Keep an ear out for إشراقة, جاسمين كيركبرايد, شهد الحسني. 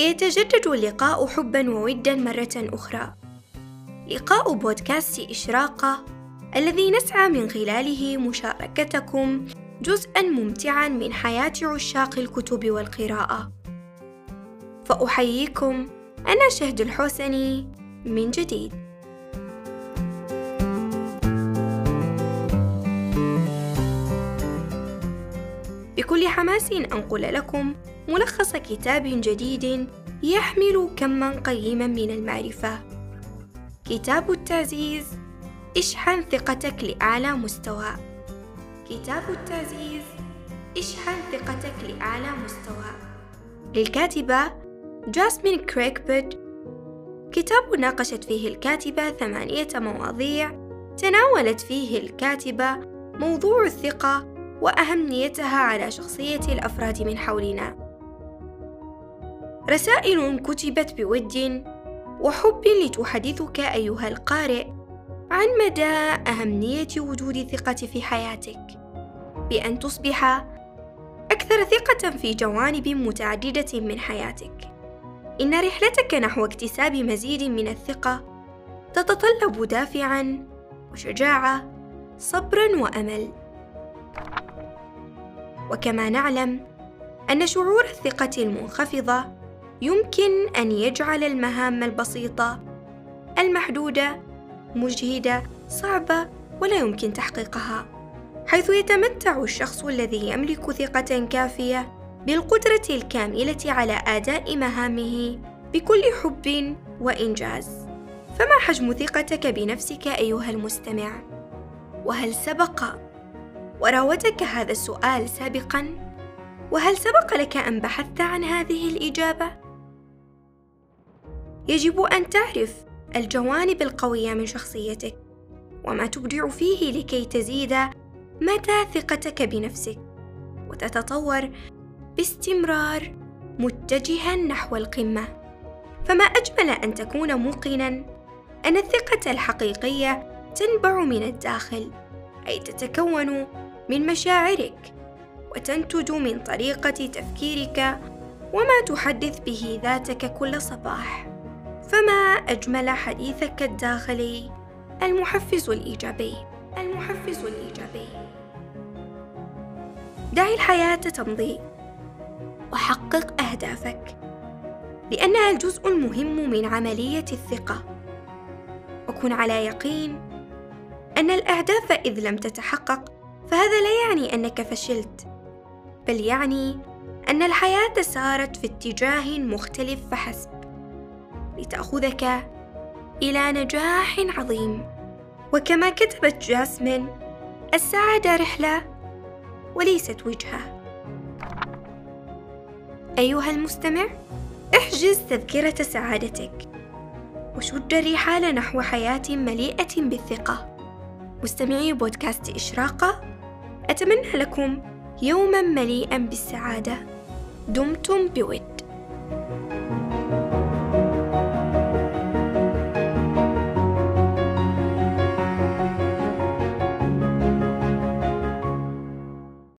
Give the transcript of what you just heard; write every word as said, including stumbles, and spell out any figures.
يتجدد اللقاء حباً ووداً مرة أخرى. لقاء بودكاست إشراقة الذي نسعى من خلاله مشاركتكم جزءاً ممتعاً من حياة عشاق الكتب والقراءة. فأحييكم، أنا شهد الحسني من جديد. بكل حماس أنقل لكم ملخص كتاب جديد يحمل كماً قيماً من المعرفة. كتاب التعزيز اشحن ثقتك لأعلى مستوى. كتاب التعزيز اشحن ثقتك لأعلى مستوى للكاتبة جاسمين كيركبرايد. كتاب ناقشت فيه الكاتبة ثمانية مواضيع. تناولت فيه الكاتبة موضوع الثقة وأهميتها على شخصية الأفراد من حولنا، رسائل كتبت بود وحب لتحدثك أيها القارئ عن مدى أهمية وجود الثقة في حياتك، بأن تصبح أكثر ثقة في جوانب متعددة من حياتك. إن رحلتك نحو اكتساب مزيد من الثقة تتطلب دافعاً وشجاعة، صبراً وأمل. وكما نعلم أن شعور الثقة المنخفضة يمكن أن يجعل المهام البسيطة المحدودة مجهدة صعبة ولا يمكن تحقيقها، حيث يتمتع الشخص الذي يملك ثقة كافية بالقدرة الكاملة على أداء مهامه بكل حب وإنجاز. فما حجم ثقتك بنفسك أيها المستمع؟ وهل سبق وراودك هذا السؤال سابقاً؟ وهل سبق لك أن بحثت عن هذه الإجابة؟ يجب أن تعرف الجوانب القوية من شخصيتك وما تبدع فيه لكي تزيد مدى ثقتك بنفسك وتتطور باستمرار متجهاً نحو القمة. فما أجمل أن تكون موقناً أن الثقة الحقيقية تنبع من الداخل، أي تتكون من مشاعرك وتنتج من طريقة تفكيرك وما تحدث به ذاتك كل صباح. فما أجمل حديثك الداخلي المحفز الإيجابي المحفز الإيجابي دع الحياة تمضي وحقق أهدافك، لأنها الجزء المهم من عملية الثقة. وكن على يقين أن الأهداف إذ لم تتحقق فهذا لا يعني أنك فشلت، بل يعني أن الحياة سارت في اتجاه مختلف فحسب لتأخذك إلى نجاح عظيم. وكما كتبت جاسمين، السعادة رحلة وليست وجهة. أيها المستمع، احجز تذكرة سعادتك وشد الرحال نحو حياة مليئة بالثقة. مستمعي بودكاست إشراقة، أتمنى لكم يوماً مليئاً بالسعادة. دمتم بود.